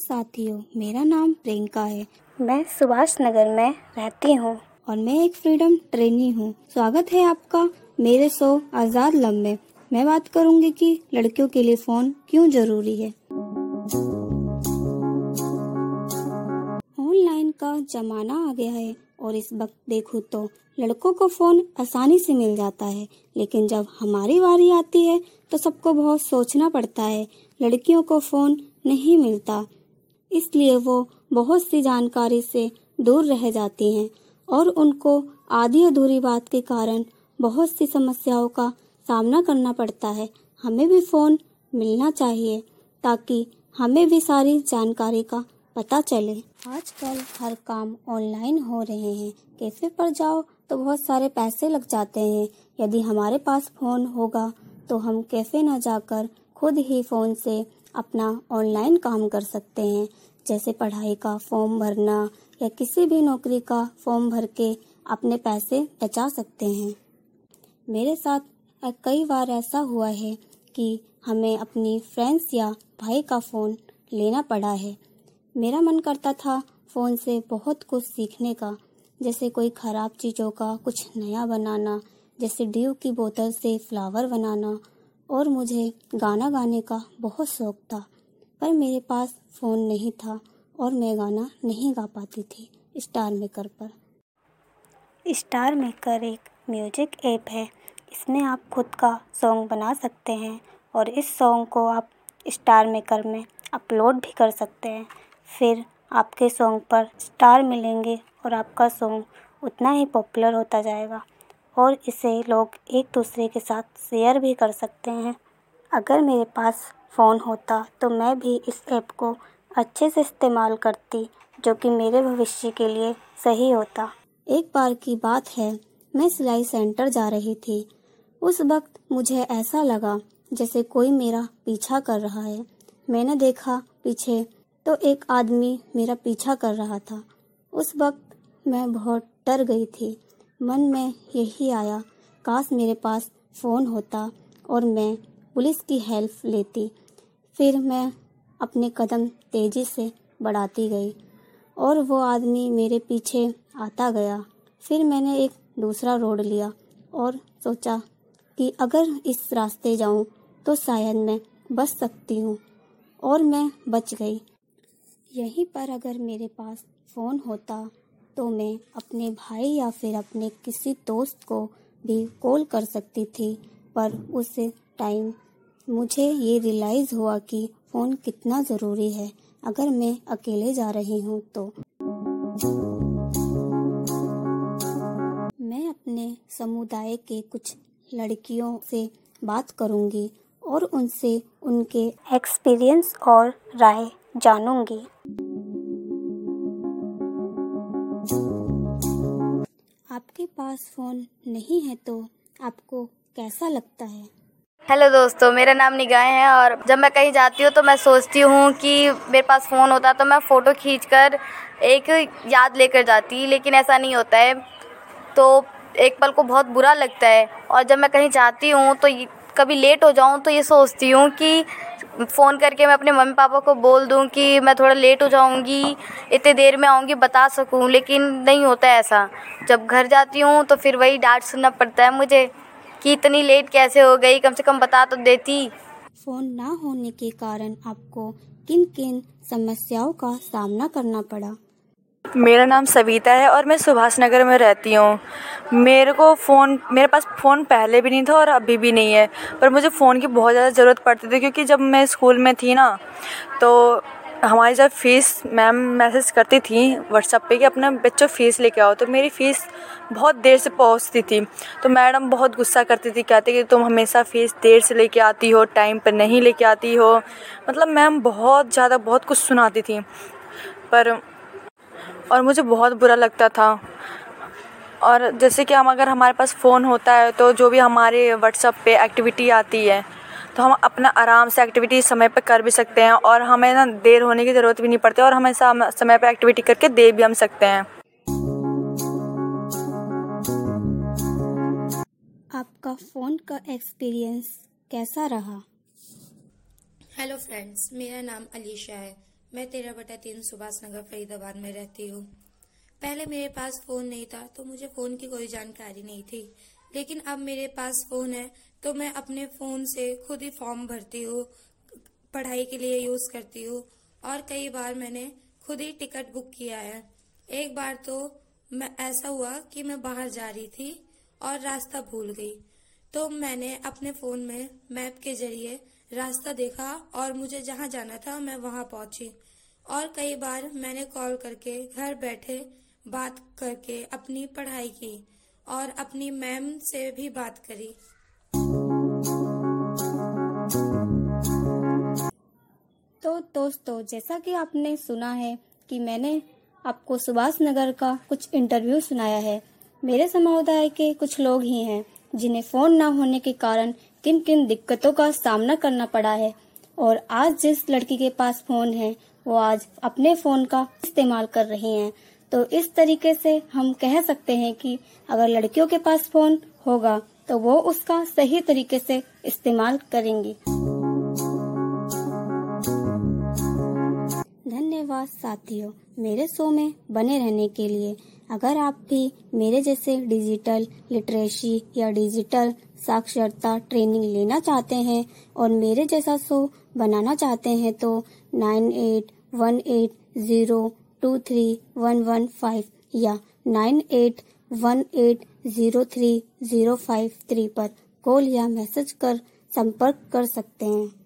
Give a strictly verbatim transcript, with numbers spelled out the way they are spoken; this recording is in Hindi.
साथियों, मेरा नाम प्रियंका है। मैं सुभाष नगर में रहती हूँ और मैं एक फ्रीडम ट्रेनी हूँ। स्वागत है आपका मेरे शो आजाद लैब में। मैं बात करूँगी कि लड़कियों के लिए फोन क्यों जरूरी है। ऑनलाइन का जमाना आ गया है और इस वक्त देखो तो लड़कों को फोन आसानी से मिल जाता है, लेकिन जब हमारी बारी आती है तो सबको बहुत सोचना पड़ता है। लड़कियों को फोन नहीं मिलता, इसलिए वो बहुत सी जानकारी से दूर रह जाती हैं और उनको आधी अधूरी बात के कारण बहुत सी समस्याओं का सामना करना पड़ता है। हमें भी फोन मिलना चाहिए ताकि हमें भी सारी जानकारी का पता चले। आजकल हर काम ऑनलाइन हो रहे हैं। कैफे पर जाओ तो बहुत सारे पैसे लग जाते हैं। यदि हमारे पास फोन होगा तो हम कैफे न जाकर खुद ही फोन से अपना ऑनलाइन काम कर सकते हैं, जैसे पढ़ाई का फॉर्म भरना या किसी भी नौकरी का फॉर्म भर के अपने पैसे बचा सकते हैं। मेरे साथ कई बार ऐसा हुआ है कि हमें अपनी फ्रेंड्स या भाई का फ़ोन लेना पड़ा है। मेरा मन करता था फ़ोन से बहुत कुछ सीखने का, जैसे कोई ख़राब चीज़ों का कुछ नया बनाना, जैसे ड्यू की बोतल से फ्लावर बनाना। और मुझे गाना गाने का बहुत शौक़ था, पर मेरे पास फ़ोन नहीं था और मैं गाना नहीं गा पाती थी। स्टार मेकर पर स्टार मेकर एक म्यूजिक ऐप है। इसमें आप खुद का सॉन्ग बना सकते हैं और इस सॉन्ग को आप स्टार मेकर में अपलोड भी कर सकते हैं। फिर आपके सॉन्ग पर स्टार मिलेंगे और आपका सॉन्ग उतना ही पॉपुलर होता जाएगा और इसे लोग एक दूसरे के साथ शेयर भी कर सकते हैं। अगर मेरे पास फ़ोन होता तो मैं भी इस ऐप को अच्छे से इस्तेमाल करती, जो कि मेरे भविष्य के लिए सही होता। एक बार की बात है, मैं सिलाई सेंटर जा रही थी। उस वक्त मुझे ऐसा लगा जैसे कोई मेरा पीछा कर रहा है। मैंने देखा पीछे तो एक आदमी मेरा पीछा कर रहा था। उस वक्त मैं बहुत डर गई थी। मन में यही आया, काश मेरे पास फ़ोन होता और मैं पुलिस की हेल्प लेती। फिर मैं अपने कदम तेज़ी से बढ़ाती गई और वो आदमी मेरे पीछे आता गया। फिर मैंने एक दूसरा रोड लिया और सोचा कि अगर इस रास्ते जाऊं तो शायद मैं बच सकती हूं, और मैं बच गई। यहीं पर अगर मेरे पास फ़ोन होता तो मैं अपने भाई या फिर अपने किसी दोस्त को भी कॉल कर सकती थी, पर उस टाइम मुझे ये रियलाइज़ हुआ कि फ़ोन कितना ज़रूरी है अगर मैं अकेले जा रही हूँ तो। मैं अपने समुदाय के कुछ लड़कियों से बात करूँगी और उनसे उनके एक्सपीरियंस और राय जानूँगी। आपके पास फ़ोन नहीं है तो आपको कैसा लगता है? हेलो दोस्तों, मेरा नाम निगाए है और जब मैं कहीं जाती हूँ तो मैं सोचती हूँ कि मेरे पास फ़ोन होता तो मैं फ़ोटो खींचकर एक याद लेकर जाती, लेकिन ऐसा नहीं होता है तो एक पल को बहुत बुरा लगता है। और जब मैं कहीं जाती हूँ तो कभी लेट हो जाऊँ तो ये सोचती हूँ कि फ़ोन करके मैं अपने मम्मी पापा को बोल दूँ कि मैं थोड़ा लेट हो जाऊँगी, इतने देर में आऊँगी, बता सकूँ, लेकिन नहीं होता ऐसा। जब घर जाती हूँ तो फिर वही डांट सुनना पड़ता है मुझे कि इतनी लेट कैसे हो गई, कम से कम बता तो देती। फ़ोन ना होने के कारण आपको किन किन समस्याओं का सामना करना पड़ा? मेरा नाम सविता है और मैं सुभाष नगर में रहती हूँ। मेरे को फ़ोन मेरे पास फ़ोन पहले भी नहीं था और अभी भी नहीं है, पर मुझे फ़ोन की बहुत ज़्यादा ज़रूरत पड़ती थी, क्योंकि जब मैं स्कूल में थी ना तो हमारी जब फ़ीस मैम मैसेज करती थी व्हाट्सएप पे कि अपने बच्चों फ़ीस लेके आओ, तो मेरी फ़ीस बहुत देर से पहुंचती थी। तो मैडम बहुत गुस्सा करती थी, कहती कि तुम हमेशा फ़ीस देर से लेके आती हो, टाइम पर नहीं लेके आती हो। मतलब मैम बहुत ज़्यादा बहुत कुछ सुनाती थी, पर और मुझे बहुत बुरा लगता था। और जैसे कि हम अगर हमारे पास फ़ोन होता है तो जो भी हमारे व्हाट्सएप पर एक्टिविटी आती है तो हम अपना आराम से एक्टिविटी समय पर कर भी सकते हैं और हमें ना देर होने की ज़रूरत भी नहीं पड़ती और हमें समय पर एक्टिविटी करके दे भी हम सकते हैं। आपका फ़ोन का एक्सपीरियंस कैसा रहा? हेलो फ्रेंड्स, मेरा नाम अलीशा है। मैं तेरह बटा तीन सुभाष नगर फरीदाबाद में रहती हूँ। पहले मेरे पास फोन नहीं था तो मुझे फोन की कोई जानकारी नहीं थी, लेकिन अब मेरे पास फोन है तो मैं अपने फोन से खुद ही फॉर्म भरती हूँ, पढ़ाई के लिए यूज करती हूँ और कई बार मैंने खुद ही टिकट बुक किया है। एक बार तो मैं ऐसा हुआ कि मैं बाहर जा रही थी और रास्ता भूल गई, तो मैंने अपने फोन में मैप के जरिए रास्ता देखा और मुझे जहाँ जाना था मैं वहाँ पहुंची। और कई बार मैंने कॉल करके घर बैठे बात करके अपनी पढ़ाई की और अपनी मैम से भी बात करी। तो दोस्तों, जैसा कि आपने सुना है कि मैंने आपको सुभाष नगर का कुछ इंटरव्यू सुनाया है। मेरे समुदाय के कुछ लोग ही हैं जिन्हें फोन ना होने के कारण किन किन दिक्कतों का सामना करना पड़ा है, और आज जिस लड़की के पास फोन है वो आज अपने फोन का इस्तेमाल कर रही हैं। तो इस तरीके से हम कह सकते हैं कि अगर लड़कियों के पास फोन होगा तो वो उसका सही तरीके से इस्तेमाल करेंगी। धन्यवाद साथियों मेरे शो में बने रहने के लिए। अगर आप भी मेरे जैसे डिजिटल लिटरेसी या डिजिटल साक्षरता ट्रेनिंग लेना चाहते हैं और मेरे जैसा शो बनाना चाहते हैं तो nine eight one eight zero two three one one five या nine eight one eight zero three zero five three पर कॉल या मैसेज कर संपर्क कर सकते हैं।